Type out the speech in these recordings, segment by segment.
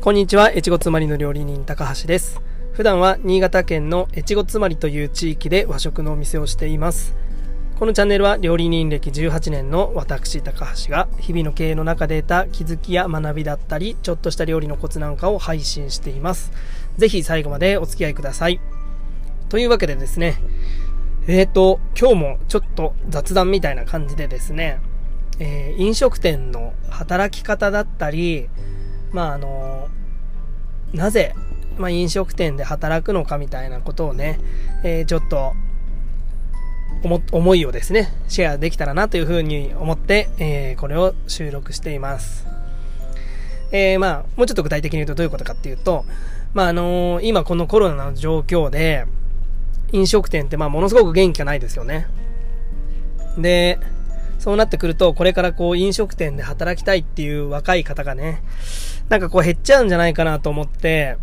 こんにちは、越後妻有の料理人高橋です。普段は新潟県の越後妻有という地域で和食のお店をしています。このチャンネルは料理人歴18年の私高橋が日々の経営の中で得た気づきや学びだったり、ちょっとした料理のコツなんかを配信しています。ぜひ最後までお付き合いください。というわけでですね、今日もちょっと雑談みたいな感じでですね、飲食店の働き方だったり、なぜ、飲食店で働くのかみたいなことをね、ちょっと思いをですねシェアできたらなというふうに思って、これを収録しています。もうちょっと具体的に言うとどういうことかっていうと、今このコロナの状況で飲食店ってものすごく元気がないですよね。でそうなってくると、これから飲食店で働きたいっていう若い方がね、減っちゃうんじゃないかなと思って、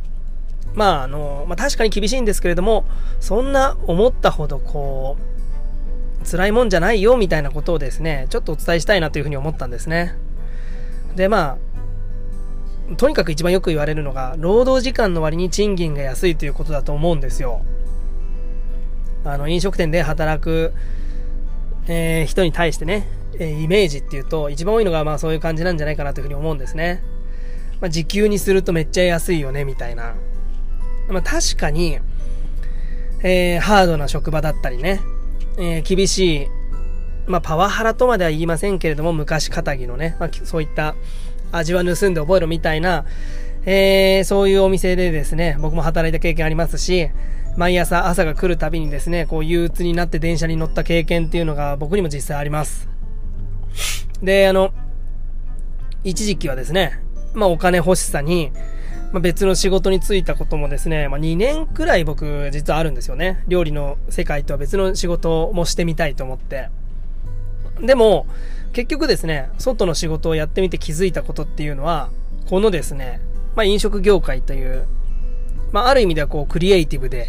確かに厳しいんですけれども、そんな思ったほど辛いもんじゃないよみたいなことをですね、ちょっとお伝えしたいなというふうに思ったんですね。でとにかく一番よく言われるのが、労働時間の割に賃金が安いということだと思うんですよ。飲食店で働く人に対してね、イメージっていうと一番多いのがそういう感じなんじゃないかなというふうに思うんですね。時給にするとめっちゃ安いよねみたいな。確かに、ハードな職場だったりね、厳しい、パワハラとまでは言いませんけれども、昔かたぎのね、そういった味は盗んで覚えろみたいな、そういうお店でですね、僕も働いた経験ありますし、毎朝朝が来るたびにですね、憂鬱になって電車に乗った経験っていうのが僕にも実際あります。で、一時期はですね、お金欲しさに、別の仕事に就いたこともですね、2年くらい僕実はあるんですよね。料理の世界とは別の仕事もしてみたいと思って。でも、結局ですね、外の仕事をやってみて気づいたことっていうのは、このですね、飲食業界という、ある意味ではクリエイティブで、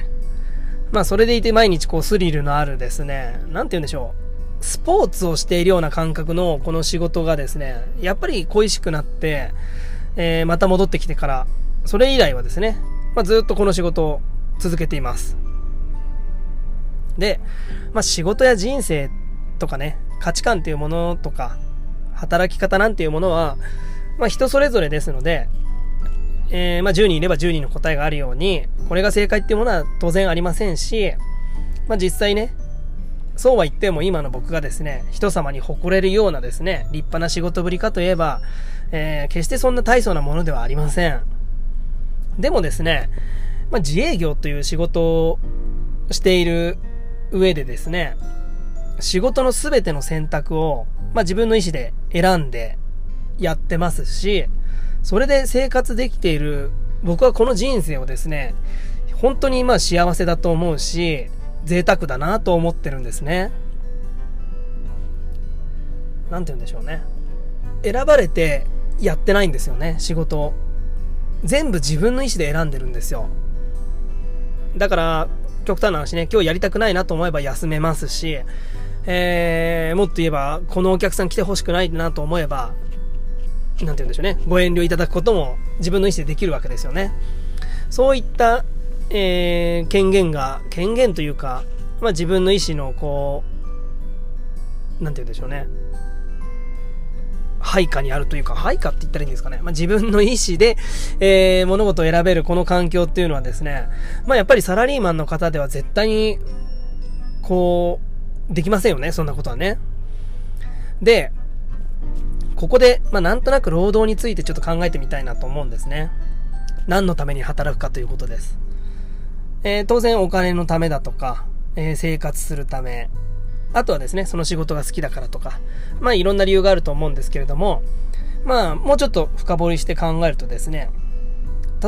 それでいて毎日スリルのあるですね、なんて言うんでしょう、スポーツをしているような感覚のこの仕事がですね、やっぱり恋しくなって、また戻ってきてから、それ以来はですね、ずっとこの仕事を続けています。で、仕事や人生とかね、価値観というものとか、働き方なんていうものは、人それぞれですので、10人いれば10人の答えがあるように、これが正解っていうものは当然ありませんし、実際ね、そうは言っても今の僕がですね、人様に誇れるようなですね、立派な仕事ぶりかといえば、決してそんな大層なものではありません。でもですね、自営業という仕事をしている上でですね、仕事の全ての選択を、自分の意思で選んでやってますし、それで生活できている僕はこの人生をですね、本当に幸せだと思うし、贅沢だなと思ってるんですね。なんて言うんでしょうね。選ばれてやってないんですよね、仕事を。全部自分の意思で選んでるんですよ。だから、極端な話ね、今日やりたくないなと思えば休めますし、もっと言えば、このお客さん来てほしくないなと思えば、なんて言うんでしょうね、ご遠慮いただくことも自分の意思でできるわけですよね。そういった、権限というか、自分の意思のなんて言うんでしょうね、配下にあるというか、配下って言ったらいいんですかね。自分の意思で、物事を選べるこの環境っていうのはですね、やっぱりサラリーマンの方では絶対にできませんよね、そんなことはね。でここで、なんとなく労働についてちょっと考えてみたいなと思うんですね。何のために働くかということです。当然お金のためだとか、生活するため、あとはですね、その仕事が好きだからとか、いろんな理由があると思うんですけれども、もうちょっと深掘りして考えるとですね、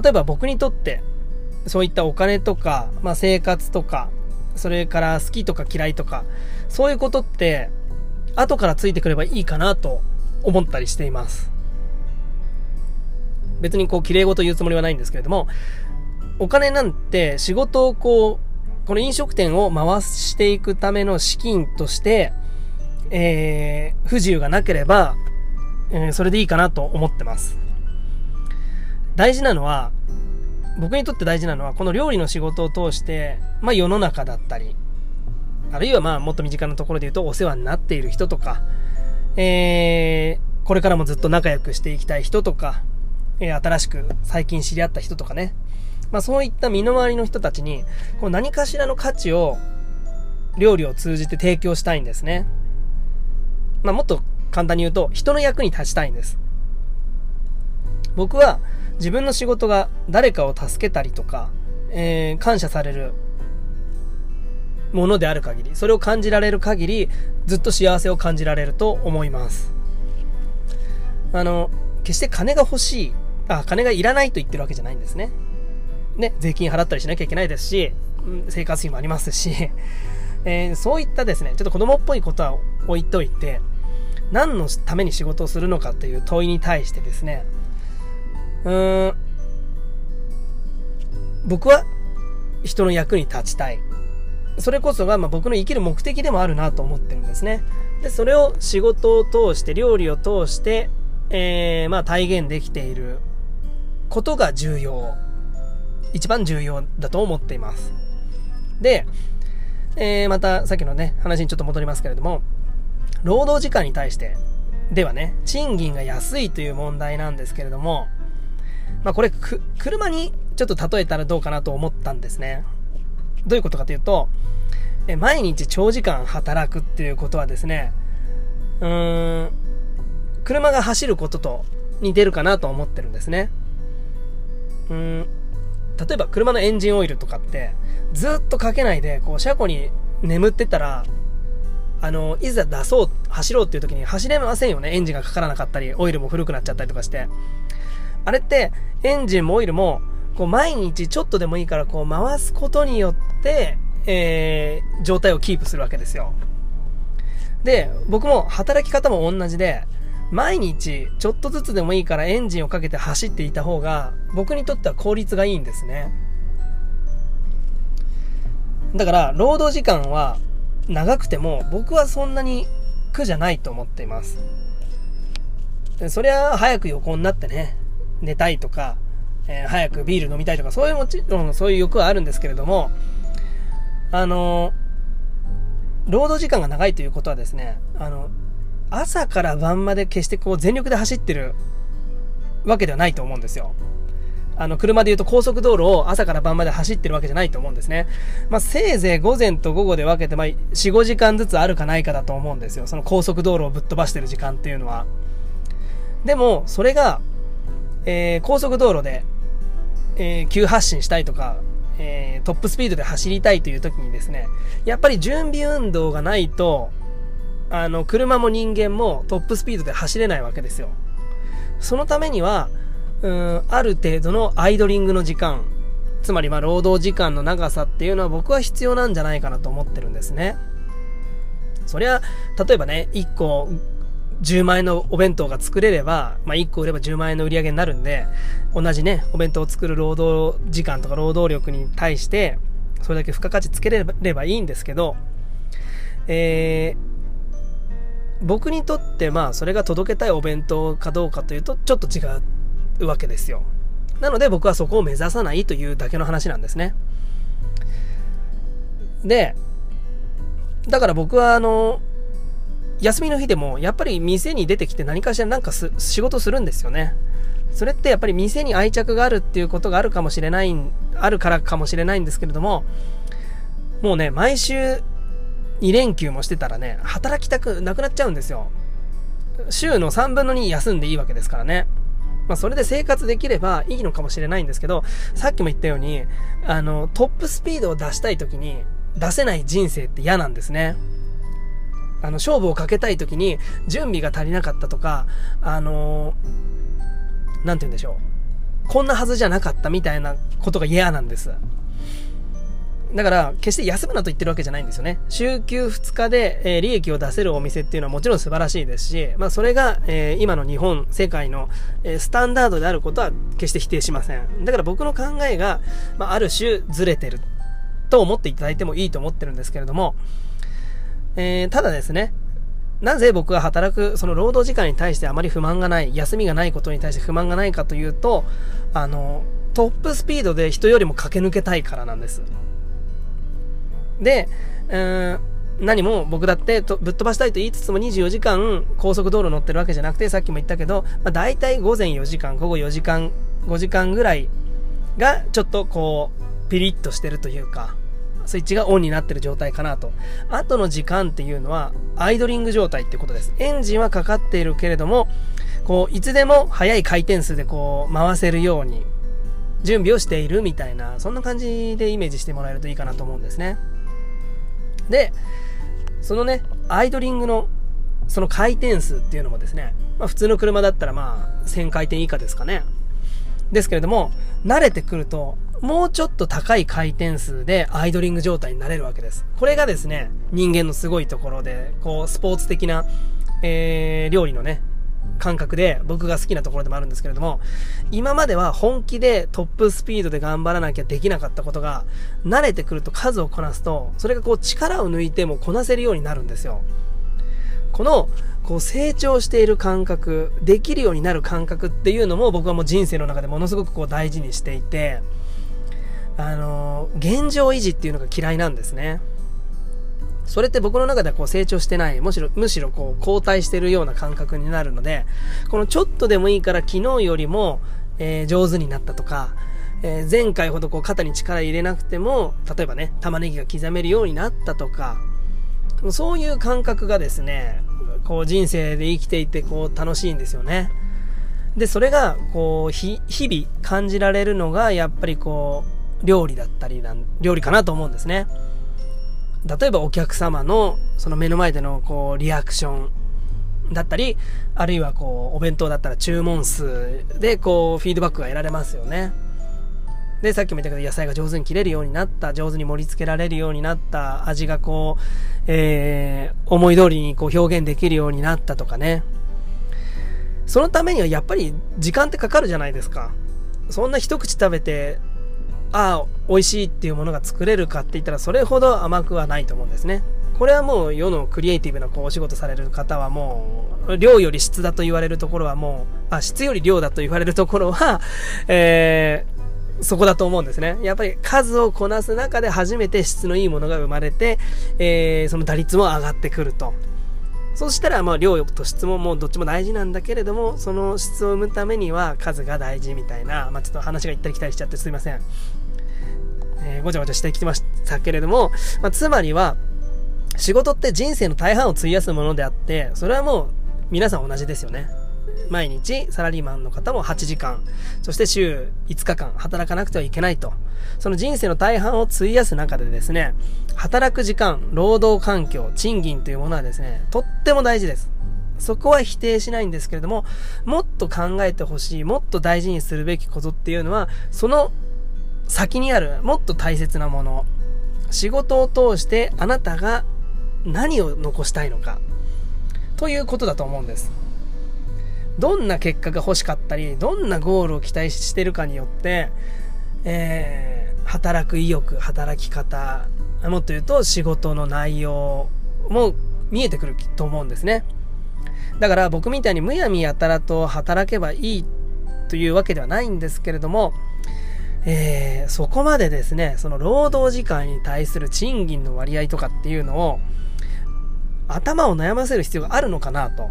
例えば僕にとって、そういったお金とか、生活とか、それから好きとか嫌いとか、そういうことって、後からついてくればいいかなと、思ったりしています。別に綺麗事言うつもりはないんですけれども、お金なんて仕事をこの飲食店を回していくための資金として、不自由がなければ、それでいいかなと思ってます。大事なのは、僕にとって大事なのは、この料理の仕事を通して、まあ世の中だったり、あるいはまあもっと身近なところで言うとお世話になっている人とか、これからもずっと仲良くしていきたい人とか、新しく最近知り合った人とかね、まあそういった身の回りの人たちにこう何かしらの価値を料理を通じて提供したいんですね。まあもっと簡単に言うと、人の役に立ちたいんです。僕は自分の仕事が誰かを助けたりとか、感謝されるものである限り、それを感じられる限り、ずっと幸せを感じられると思います。決して金が欲しい、金がいらないと言ってるわけじゃないんですね。税金払ったりしなきゃいけないですし、生活費もありますし、そういったですね、ちょっと子供っぽいことは置いといて、何のために仕事をするのかという問いに対してですね、僕は人の役に立ちたい。それこそが僕の生きる目的でもあるなと思ってるんですね。で、それを仕事を通して、料理を通して、体現できていることが重要、一番重要だと思っています。で、またさっきのね話にちょっと戻りますけれども、労働時間に対してではね、賃金が安いという問題なんですけれども、これ車にちょっと例えたらどうかなと思ったんですね。どういうことかというと、毎日長時間働くっていうことはですね、車が走ることと似てるかなと思ってるんですね。例えば車のエンジンオイルとかってずっとかけないでこう車庫に眠ってたら、いざ出そう、走ろうっていう時に走れませんよね。エンジンがかからなかったり、オイルも古くなっちゃったりとかして、あれってエンジンもオイルもこう毎日ちょっとでもいいからこう回すことによって、状態をキープするわけですよ。で、僕も働き方も同じで、毎日ちょっとずつでもいいからエンジンをかけて走っていた方が僕にとっては効率がいいんですね。だから労働時間は長くても僕はそんなに苦じゃないと思っています。そりゃ早く横になってね、寝たいとか、早くビール飲みたいとか、そういうもちろんそういう欲はあるんですけれども、労働時間が長いということはですね、朝から晩まで決してこう全力で走ってるわけではないと思うんですよ。車でいうと高速道路を朝から晩まで走ってるわけじゃないと思うんですね。せいぜい午前と午後で分けて、4、5時間ずつあるかないかだと思うんですよ。その高速道路をぶっ飛ばしてる時間っていうのは。でもそれが、高速道路で急発進したいとか、トップスピードで走りたいという時にですね、やっぱり準備運動がないと車も人間もトップスピードで走れないわけですよ。そのためにはある程度のアイドリングの時間、つまり労働時間の長さっていうのは僕は必要なんじゃないかなと思ってるんですね。そりゃ例えばね、1個10万円のお弁当が作れれば、1個売れば10万円の売り上げになるんで、同じねお弁当を作る労働時間とか労働力に対してそれだけ付加価値つければいいんですけど、僕にとってそれが届けたいお弁当かどうかというとちょっと違うわけですよ。なので僕はそこを目指さないというだけの話なんですね。で、だから僕は休みの日でもやっぱり店に出てきて何かしらなんか仕事するんですよね。それってやっぱり店に愛着があるっていうことがあるからかもしれないんですけれども、もうね毎週2連休もしてたらね、働きたくなくなっちゃうんですよ。週の3分の2休んでいいわけですからね。それで生活できればいいのかもしれないんですけど、さっきも言ったようにトップスピードを出したい時に出せない人生って嫌なんですね。勝負をかけたい時に準備が足りなかったとか、なんて言うんでしょう、こんなはずじゃなかったみたいなことが嫌なんです。だから決して休むなと言ってるわけじゃないんですよね。週休2日で、利益を出せるお店っていうのはもちろん素晴らしいですし、それが、今の日本世界の、スタンダードであることは決して否定しません。だから僕の考えが、ある種ずれてると思っていただいてもいいと思ってるんですけれども、ただですね、なぜ僕が働くその労働時間に対してあまり不満がない、休みがないことに対して不満がないかというと、トップスピードで人よりも駆け抜けたいからなんです。で、何も僕だってぶっ飛ばしたいと言いつつも24時間高速道路乗ってるわけじゃなくて、さっきも言ったけど、まあ、大体午前4時間、午後4時間、5時間ぐらいがちょっとこうピリッとしてるというか、スイッチがオンになってる状態かなと。あとの時間っていうのはアイドリング状態ってことです。エンジンはかかっているけれども、こういつでも速い回転数でこう回せるように準備をしているみたいな、そんな感じでイメージしてもらえるといいかなと思うんですね。で、そのね、アイドリングのその回転数っていうのもですね、まあ、普通の車だったらまあ1000回転以下ですかね。ですけれども、慣れてくるともうちょっと高い回転数でアイドリング状態になれるわけです。これがですね、人間のすごいところで、こうスポーツ的な、料理のね感覚で僕が好きなところでもあるんですけれども、今までは本気でトップスピードで頑張らなきゃできなかったことが、慣れてくると数をこなすと、それがこう力を抜いてもこなせるようになるんですよ。こう成長している感覚、できるようになる感覚っていうのも、僕はもう人生の中でものすごくこう大事にしていて、現状維持っていうのが嫌いなんですね。それって僕の中ではこう成長してない、むしろこう後退してるような感覚になるので、このちょっとでもいいから昨日よりも、上手になったとか、前回ほどこう肩に力入れなくても、例えばね、玉ねぎが刻めるようになったとか、そういう感覚がですね、こう人生で生きていてこう楽しいんですよね。で、それがこう日々感じられるのが、やっぱりこう、料理かなと思うんですね。例えばお客様のその目の前でのこうリアクションだったり、あるいはこうお弁当だったら注文数でこうフィードバックが得られますよね。で、さっきも言ったけど、野菜が上手に切れるようになった、上手に盛り付けられるようになった、味がこう、思い通りにこう表現できるようになったとかね。そのためにはやっぱり時間ってかかるじゃないですか。そんな一口食べて美味しいっていうものが作れるかって言ったら、それほど甘くはないと思うんですね。これはもう世のクリエイティブなこうお仕事される方は、もう量より質だと言われるところは、もう質より量だと言われるところは、そこだと思うんですね。やっぱり数をこなす中で初めて質のいいものが生まれて、その打率も上がってくると。そうしたら、まあ量と質ももうどっちも大事なんだけれども、その質を生むためには数が大事みたいな、まあちょっと話が行ったり来たりしちゃってすいません。ごちゃごちゃしてきてましたけれども、まあ、つまりは仕事って人生の大半を費やすものであって、それはもう皆さん同じですよね。毎日サラリーマンの方も8時間、そして週5日間働かなくてはいけないと。その人生の大半を費やす中でですね、働く時間、労働環境、賃金というものはですね、とっても大事です。そこは否定しないんですけれども、もっと考えてほしい、もっと大事にするべきことっていうのは、その先にあるもっと大切なもの、仕事を通してあなたが何を残したいのかということだと思うんです。どんな結果が欲しかったり、どんなゴールを期待してるかによって、働く意欲、働き方、もっと言うと仕事の内容も見えてくると思うんですね。だから僕みたいにむやみやたらと働けばいいというわけではないんですけれども、そこまでですね、その労働時間に対する賃金の割合とかっていうのを頭を悩ませる必要があるのかなと、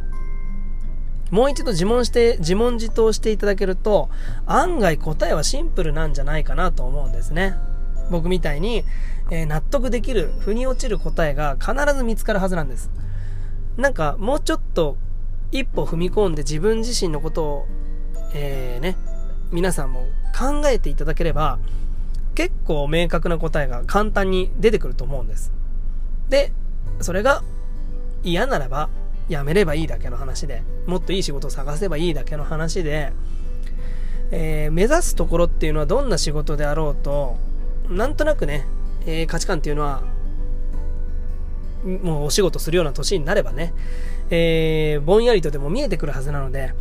もう一度自問自答していただけると、案外答えはシンプルなんじゃないかなと思うんですね。僕みたいに、納得できる、腑に落ちる答えが必ず見つかるはずなんです。なんかもうちょっと一歩踏み込んで、自分自身のことを、皆さんも考えていただければ、結構明確な答えが簡単に出てくると思うんです。で、それが嫌ならばやめればいいだけの話で、もっといい仕事を探せばいいだけの話で、目指すところっていうのはどんな仕事であろうと、なんとなくね、価値観っていうのはもうお仕事するような年になればね、ぼんやりとでも見えてくるはずなので、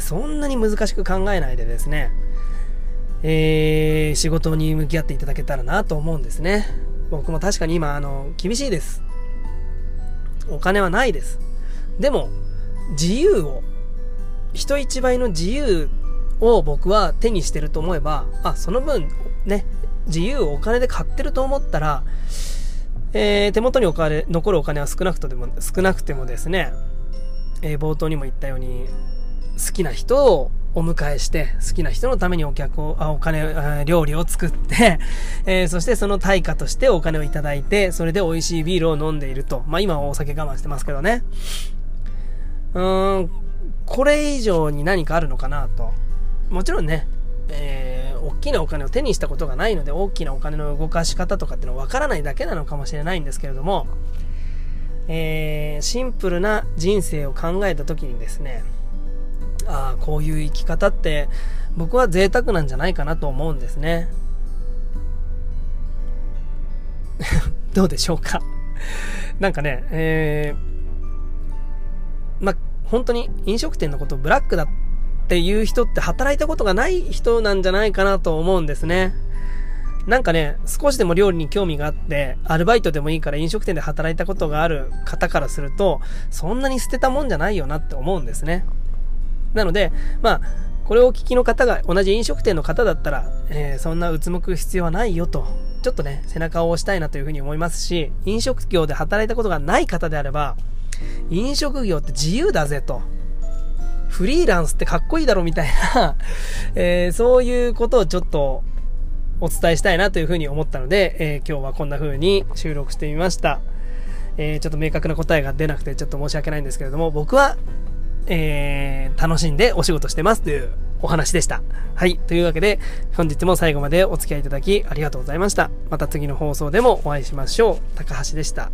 そんなに難しく考えないでですね、仕事に向き合っていただけたらなと思うんですね。僕も確かに今厳しいです。お金はないです。でも自由を、人一倍の自由を僕は手にしてると思えば、あ、その分ね、自由をお金で買ってると思ったら、手元に残るお金は少なくてもですね、冒頭にも言ったように、好きな人をお迎えして、好きな人のために料理を作って、そしてその対価としてお金をいただいて、それで美味しいビールを飲んでいると。まあ今はお酒我慢してますけどね。これ以上に何かあるのかなと。もちろんね、大きなお金を手にしたことがないので、大きなお金の動かし方とかっていうのは分からないだけなのかもしれないんですけれども、シンプルな人生を考えた時にですね、ああ、こういう生き方って僕は贅沢なんじゃないかなと思うんですね。どうでしょうか。なんかね、本当に飲食店のことをブラックだっていう人って働いたことがない人なんじゃないかなと思うんですね。なんかね、少しでも料理に興味があって、アルバイトでもいいから飲食店で働いたことがある方からすると、そんなに捨てたもんじゃないよなって思うんですね。なので、これをお聞きの方が同じ飲食店の方だったら、そんなうつむく必要はないよと、ちょっとね、背中を押したいなというふうに思いますし、飲食業で働いたことがない方であれば、飲食業って自由だぜと、フリーランスってかっこいいだろみたいな、そういうことをちょっとお伝えしたいなというふうに思ったので、今日はこんな風に収録してみました。ちょっと明確な答えが出なくてちょっと申し訳ないんですけれども、僕は楽しんでお仕事してますというお話でした。はい。というわけで、本日も最後までお付き合いいただきありがとうございました。また次の放送でもお会いしましょう。高橋でした。